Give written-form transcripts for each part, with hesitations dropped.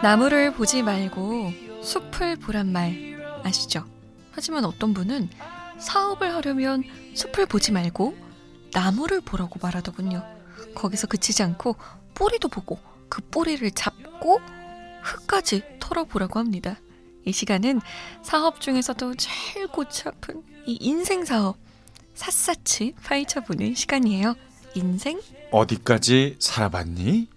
나무를 보지 말고 숲을 보란 말 아시죠? 하지만 어떤 분은 사업을 하려면 숲을 보지 말고 나무를 보라고 말하더군요. 거기서 그치지 않고 뿌리도 보고 그 뿌리를 잡고 흙까지 털어보라고 합니다. 이 시간은 사업 중에서도 제일 골치 아픈 이 인생 사업 샅샅이 파헤쳐보는 시간이에요. 인생 어디까지 살아봤니?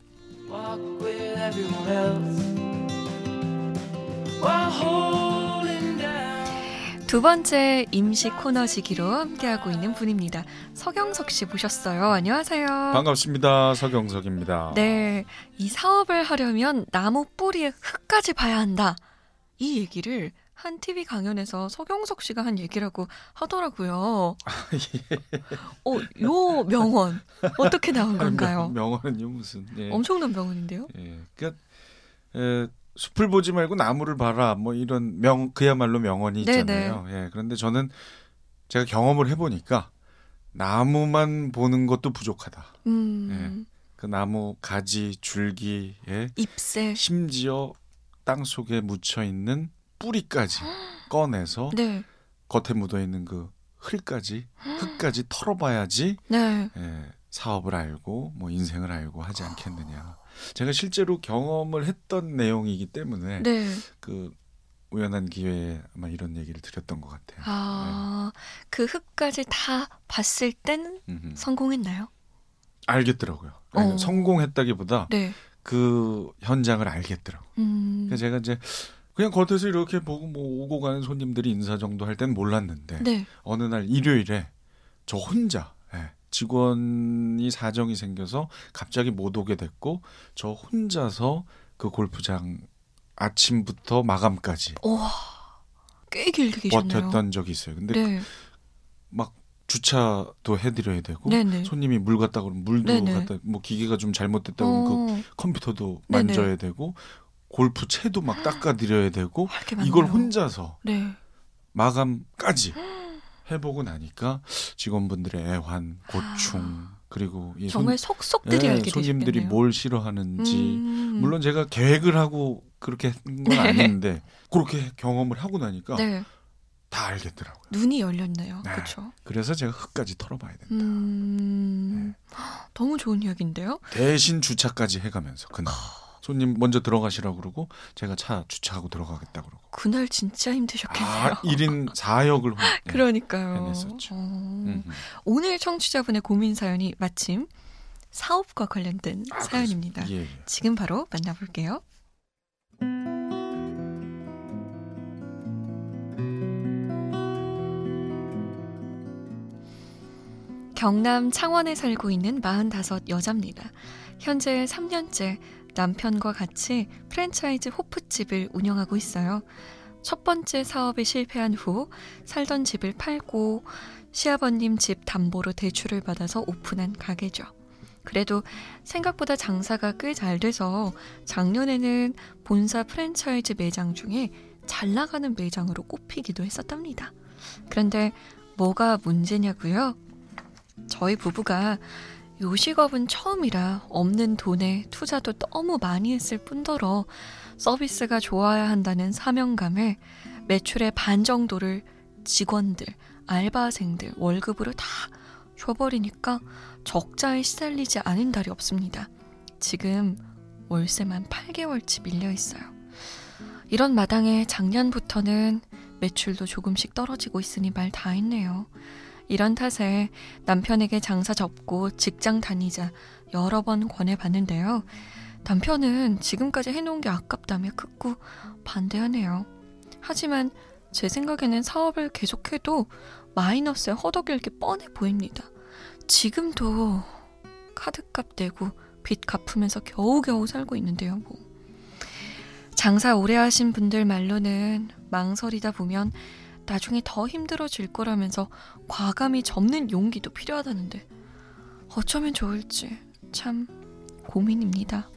두 번째 임시 코너 시기로 함께하고 있는 분입니다. 서경석 씨 모셨어요. 안녕하세요. 반갑습니다. 서경석입니다. 네, 이 사업을 하려면 나무 뿌리에 흙까지 봐야 한다. 이 얘기를 한 TV 강연에서 서경석 씨가 한 얘기라고 하더라고요. 아, 예. 요 명언 어떻게 나온 건가요? 명언은요 무슨? 예. 엄청난 명언인데요. 예, 그러니까 숲을 보지 말고 나무를 봐라. 뭐 이런 그야말로 명언이 있잖아요. 예, 그런데 저는 제가 경험을 해보니까 나무만 보는 것도 부족하다. 예, 그 나무 가지, 줄기, 예, 잎새, 심지어 땅 속에 묻혀 있는 뿌리까지 꺼내서 네. 겉에 묻어있는 그 흙까지 털어봐야지 네. 예, 사업을 알고 뭐 인생을 알고 하지 않겠느냐. 제가 실제로 경험을 했던 내용이기 때문에 네. 그 우연한 기회에 아마 이런 얘기를 드렸던 것 같아요. 아, 네. 그 흙까지 다 봤을 땐 성공했나요? 알겠더라고요. 아니, 성공했다기보다 네. 그 현장을 알겠더라고요. 그래서 제가 이제 그냥 겉에서 이렇게 보고 뭐 오고 가는 손님들이 인사 정도 할 땐 몰랐는데 네. 어느 날 일요일에 저 혼자 직원이 사정이 생겨서 갑자기 못 오게 됐고 저 혼자서 그 골프장 아침부터 마감까지 꽤 길게 계셨네요. 버텼던 적이 있어요. 근데 네. 막 주차도 해드려야 되고 네네. 손님이 물 갖다 그러면 물도 네네. 갖다 뭐 기계가 좀 잘못됐다 그러면 그 컴퓨터도 네네. 만져야 되고 골프 채도 막 닦아드려야 되고 이걸 혼자서 네. 마감까지 해보고 나니까 직원분들의 애환, 고충 그리고 이 정말 속속들이 알게 되셨겠네요. 손님들이 뭘 싫어하는지 물론 제가 계획을 하고 그렇게 한 건 아닌데 그렇게 경험을 하고 나니까 네. 다 알겠더라고요. 눈이 열렸네요. 네. 그렇죠. 그래서 제가 흙까지 털어봐야 된다. 네. 너무 좋은 이야기인데요. 대신 주차까지 해가면서 그날. 손님 먼저 들어가시라고 그러고 제가 차 주차하고 들어가겠다 그러고 그날 진짜 힘드셨겠네요. 아, 1인 4역을 그러니까요. 해냈었죠. 오늘 청취자분의 고민 사연이 마침 사업과 관련된 사연입니다. 예. 지금 바로 만나볼게요. 경남 창원에 살고 있는 45 여자입니다. 현재 3년째 남편과 같이 프랜차이즈 호프집을 운영하고 있어요. 첫 번째 사업에 실패한 후 살던 집을 팔고 시아버님 집 담보로 대출을 받아서 오픈한 가게죠. 그래도 생각보다 장사가 꽤 잘 돼서 작년에는 본사 프랜차이즈 매장 중에 잘 나가는 매장으로 꼽히기도 했었답니다. 그런데 뭐가 문제냐고요? 저희 부부가 요식업은 처음이라 없는 돈에 투자도 너무 많이 했을 뿐더러 서비스가 좋아야 한다는 사명감에 매출의 반 정도를 직원들, 알바생들 월급으로 다 줘버리니까 적자에 시달리지 않은 달이 없습니다. 지금 월세만 8개월치 밀려있어요. 이런 마당에 작년부터는 매출도 조금씩 떨어지고 있으니 말 다 했네요. 이런 탓에 남편에게 장사 접고 직장 다니자 여러 번 권해봤는데요. 남편은 지금까지 해놓은 게 아깝다며 극구 반대하네요. 하지만 제 생각에는 사업을 계속해도 마이너스에 허덕일 게 뻔해 보입니다. 지금도 카드값 내고 빚 갚으면서 겨우겨우 살고 있는데요. 뭐. 장사 오래 하신 분들 말로는 망설이다 보면 나중에 더 힘들어질 거라면서 과감히 접는 용기도 필요하다는데 어쩌면 좋을지 참 고민입니다.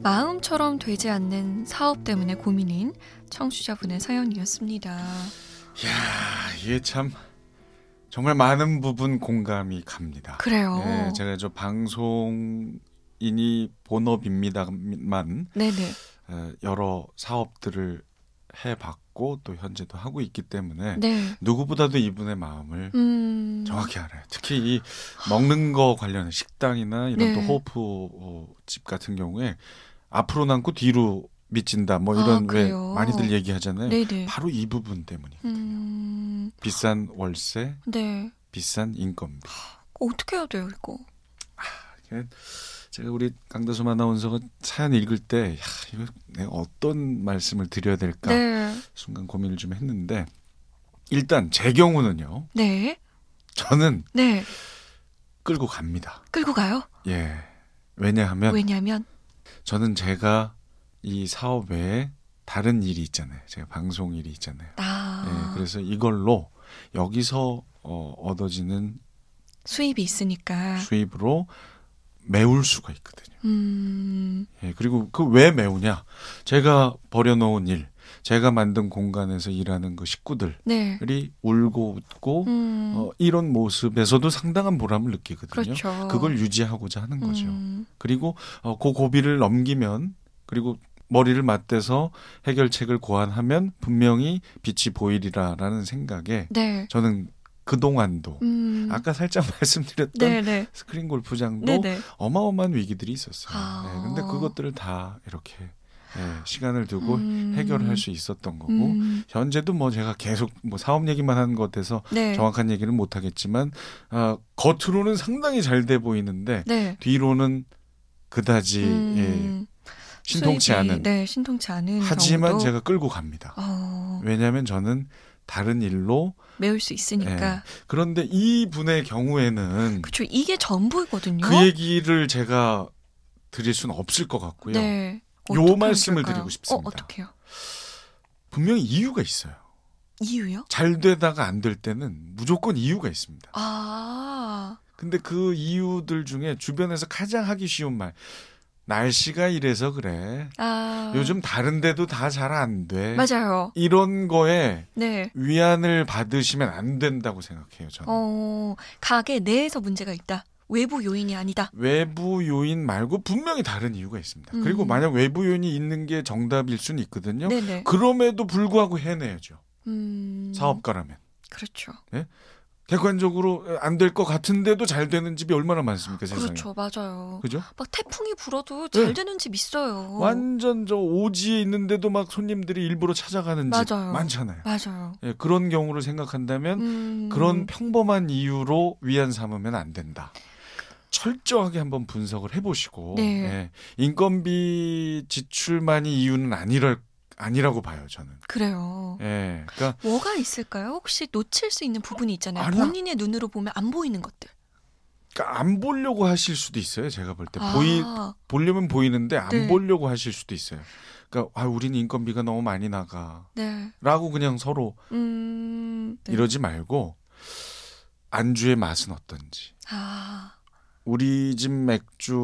마음처럼 되지 않는 사업 때문에 고민인 청취자분의 사연이었습니다. 이야, 이게 참 정말 많은 부분 공감이 갑니다. 그래요. 네, 제가 저 방송인이 본업입니다만 네네. 여러 사업들을 해봤고 또 현재도 하고 있기 때문에 네. 누구보다도 이분의 마음을 정확히 알아요. 특히 이 먹는 거 관련해 식당이나 이런 네. 또 호프집 같은 경우에 앞으로 남고 뒤로 미친다 뭐 이런 왜 많이들 얘기하잖아요. 네네. 바로 이 부분 때문이거든요. 비싼 월세, 네. 비싼 인건비. 어떻게 해야 돼요 이거? 제가 우리 강다솜 아나운서가 사연 읽을 때 야, 이거 내가 어떤 말씀을 드려야 될까 네. 순간 고민을 좀 했는데 일단 제 경우는요. 네. 저는 네. 끌고 갑니다. 끌고 가요? 예. 왜냐하면 저는 제가 이 사업 외에 다른 일이 있잖아요. 제가 방송 일이 있잖아요. 아. 예, 그래서 이걸로 여기서 얻어지는 수입이 있으니까 수입으로 메울 수가 있거든요. 예, 그리고 그 왜 메우냐? 제가 버려놓은 일, 제가 만든 공간에서 일하는 그 식구들이 네. 울고 웃고 이런 모습에서도 상당한 보람을 느끼거든요. 그렇죠. 그걸 유지하고자 하는 거죠. 그리고 그 고비를 넘기면 그리고 머리를 맞대서 해결책을 고안하면 분명히 빛이 보이리라라는 생각에 네. 저는 그동안도 아까 살짝 말씀드렸던 네네. 스크린 골프장도 네네. 어마어마한 위기들이 있었어요. 그런데 아. 네, 그것들을 다 이렇게 네, 시간을 두고 해결할 수 있었던 거고 현재도 뭐 제가 계속 뭐 사업 얘기만 하는 것에서 네. 정확한 얘기는 못하겠지만 겉으로는 상당히 잘 돼 보이는데 네. 뒤로는 그다지 예, 신통치 않은. 네, 신통치 않은. 하지만 경우도. 제가 끌고 갑니다. 왜냐하면 저는 다른 일로 메울 수 있으니까. 예. 그런데 이 분의 경우에는 그렇죠. 이게 전부거든요. 그 얘기를 제가 드릴 수는 없을 것 같고요. 네. 요 말씀을 드리고 싶습니다. 어떡해요? 분명히 이유가 있어요. 이유요? 잘 되다가 안 될 때는 무조건 이유가 있습니다. 아. 근데 그 이유들 중에 주변에서 가장 하기 쉬운 말. 날씨가 이래서 그래. 아... 요즘 다른 데도 다 잘 안 돼. 맞아요. 이런 거에 네. 위안을 받으시면 안 된다고 생각해요. 저는. 가게 내에서 문제가 있다. 외부 요인이 아니다. 외부 요인 말고 분명히 다른 이유가 있습니다. 그리고 만약 외부 요인이 있는 게 정답일 수는 있거든요. 네네. 그럼에도 불구하고 해내야죠. 사업가라면. 그렇죠. 네? 객관적으로 안 될 것 같은데도 잘 되는 집이 얼마나 많습니까, 세상에. 그렇죠, 맞아요. 그죠? 막 태풍이 불어도 잘 네. 되는 집 있어요. 완전 저 오지에 있는데도 막 손님들이 일부러 찾아가는 맞아요. 집 많잖아요. 맞아요. 예, 그런 경우를 생각한다면 그런 평범한 이유로 위안 삼으면 안 된다. 철저하게 한번 분석을 해보시고 네. 예, 인건비 지출만이 이유는 아니라고 봐요, 저는. 그래요. 예, 그러니까 뭐가 있을까요? 혹시 놓칠 수 있는 부분이 있잖아요. 아니야. 본인의 눈으로 보면 안 보이는 것들. 그러니까 안 보려고 하실 수도 있어요. 제가 볼 때. 보려면 보이는데 안 네. 보려고 하실 수도 있어요. 그러니까 우린 인건비가 너무 많이 나가. 네. 라고 그냥 서로 네. 이러지 말고 안주의 맛은 어떤지. 우리 집 맥주의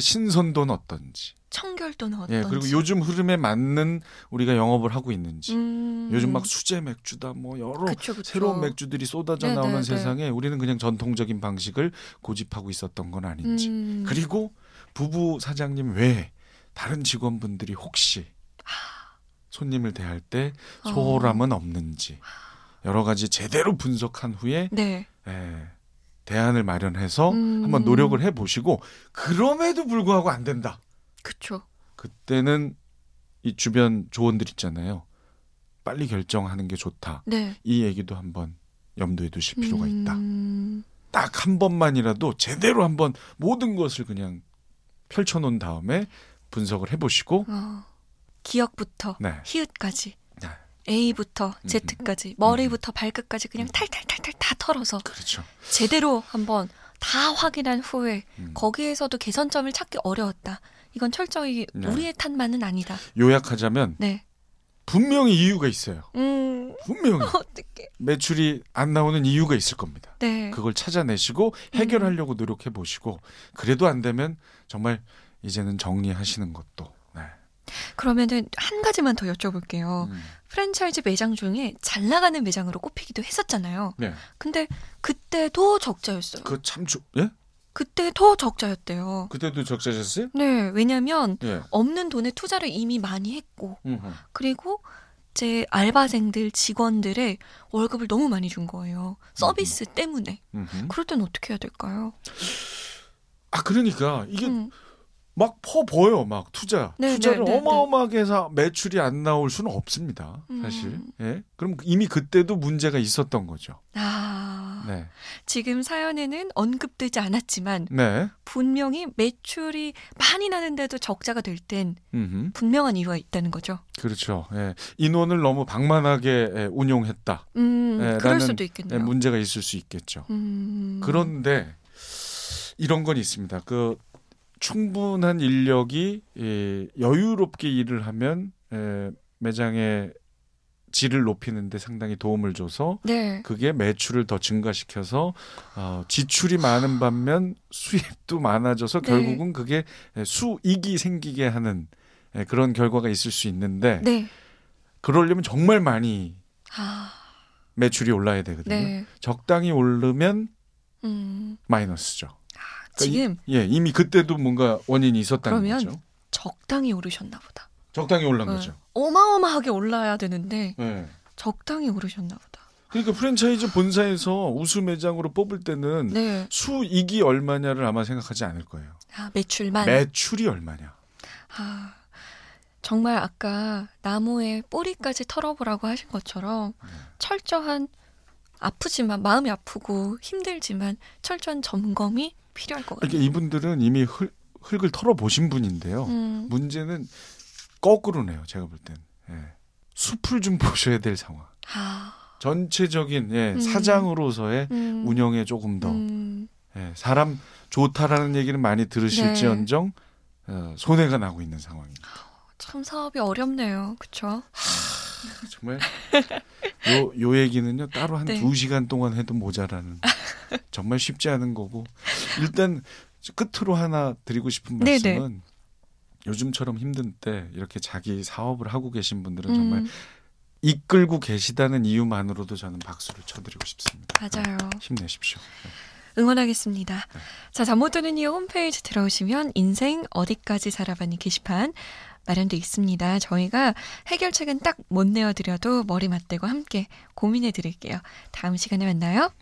신선도는 어떤지. 청결도는 어떤지. 예, 그리고 요즘 흐름에 맞는 우리가 영업을 하고 있는지. 요즘 막 수제 맥주다 뭐 여러 그쵸. 새로운 맥주들이 쏟아져 네네네. 나오는 세상에 우리는 그냥 전통적인 방식을 고집하고 있었던 건 아닌지. 그리고 부부 사장님 외에 다른 직원분들이 혹시 손님을 대할 때 소홀함은 없는지 여러 가지 제대로 분석한 후에 네. 예, 대안을 마련해서 한번 노력을 해보시고 그럼에도 불구하고 안 된다. 그렇죠. 그때는 이 주변 조언들 있잖아요. 빨리 결정하는 게 좋다. 네. 이 얘기도 한번 염두에 두실 필요가 있다. 딱 한 번만이라도 제대로 한번 모든 것을 그냥 펼쳐놓은 다음에 분석을 해보시고 기억부터 네. 희읒까지 네. A부터 Z까지 머리부터 발끝까지 그냥 탈탈탈탈 다 털어서 그렇죠. 제대로 한번 다 확인한 후에 거기에서도 개선점을 찾기 어려웠다. 이건 철저히 네. 우리의 탓만은 아니다. 요약하자면 네. 분명히 이유가 있어요. 분명히. 어떡해. 매출이 안 나오는 이유가 있을 겁니다. 네. 그걸 찾아내시고 해결하려고 노력해보시고 그래도 안 되면 정말 이제는 정리하시는 것도. 네. 그러면은 한 가지만 더 여쭤볼게요. 프랜차이즈 매장 중에 잘 나가는 매장으로 꼽히기도 했었잖아요. 네. 근데 그때도 적자였어요. 그 참 예? 그때도 적자였대요. 그때도 적자셨어요? 네. 왜냐하면 예. 없는 돈에 투자를 이미 많이 했고 그리고 제 알바생들 직원들의 월급을 너무 많이 준 거예요. 서비스 때문에. 그럴 땐 어떻게 해야 될까요? 아 그러니까 이게 막 퍼보여 막 투자. 네, 투자를 네, 네, 어마어마하게 해서 매출이 안 나올 수는 없습니다. 사실. 예? 그럼 이미 그때도 문제가 있었던 거죠. 아, 네. 지금 사연에는 언급되지 않았지만 네. 분명히 매출이 많이 나는데도 적자가 될 땐 분명한 이유가 있다는 거죠. 그렇죠. 예. 인원을 너무 방만하게 운용했다. 예, 그럴 수도 있겠네요. 예, 문제가 있을 수 있겠죠. 그런데 이런 건 있습니다. 그 충분한 인력이 여유롭게 일을 하면 매장의 질을 높이는 데 상당히 도움을 줘서 네. 그게 매출을 더 증가시켜서 지출이 많은 반면 수입도 많아져서 결국은 네. 그게 수익이 생기게 하는 그런 결과가 있을 수 있는데 네. 그러려면 정말 많이 매출이 올라야 되거든요. 네. 적당히 오르면 마이너스죠. 지금 예 이미 그때도 뭔가 원인이 있었다는 그러면 거죠. 그러면 적당히 오르셨나 보다. 적당히 올란 네. 거죠. 어마어마하게 올라야 되는데 네. 적당히 오르셨나 보다. 그러니까 프랜차이즈 본사에서 우수 매장으로 뽑을 때는 네. 수익이 얼마냐를 아마 생각하지 않을 거예요. 아, 매출만. 매출이 얼마냐. 아 정말 아까 나무에 뿌리까지 털어보라고 하신 것처럼 철저한 아프지만 마음이 아프고 힘들지만 철저한 점검이 필요할 것 같아요. 그러니까 이분들은 이미 흙을 털어보신 분인데요. 문제는 거꾸로네요. 제가 볼 땐. 예. 숲을 좀 보셔야 될 상황. 아. 전체적인 예, 사장으로서의 운영에 조금 더. 예, 사람 좋다라는 얘기는 많이 들으실지언정 네. 손해가 나고 있는 상황입니다. 참 사업이 어렵네요. 그렇죠? 정말 요 얘기는요 따로 한 네. 2시간 동안 해도 모자라는 정말 쉽지 않은 거고 일단 끝으로 하나 드리고 싶은 말씀은 네네. 요즘처럼 힘든 때 이렇게 자기 사업을 하고 계신 분들은 정말 이끌고 계시다는 이유만으로도 저는 박수를 쳐드리고 싶습니다. 맞아요. 힘내십시오. 네. 응원하겠습니다. 네. 자, 잠 못 드는 이유 홈페이지 들어오시면 인생 어디까지 살아봤니 게시판 마련돼 있습니다. 저희가 해결책은 딱 못 내어드려도 머리 맞대고 함께 고민해드릴게요. 다음 시간에 만나요.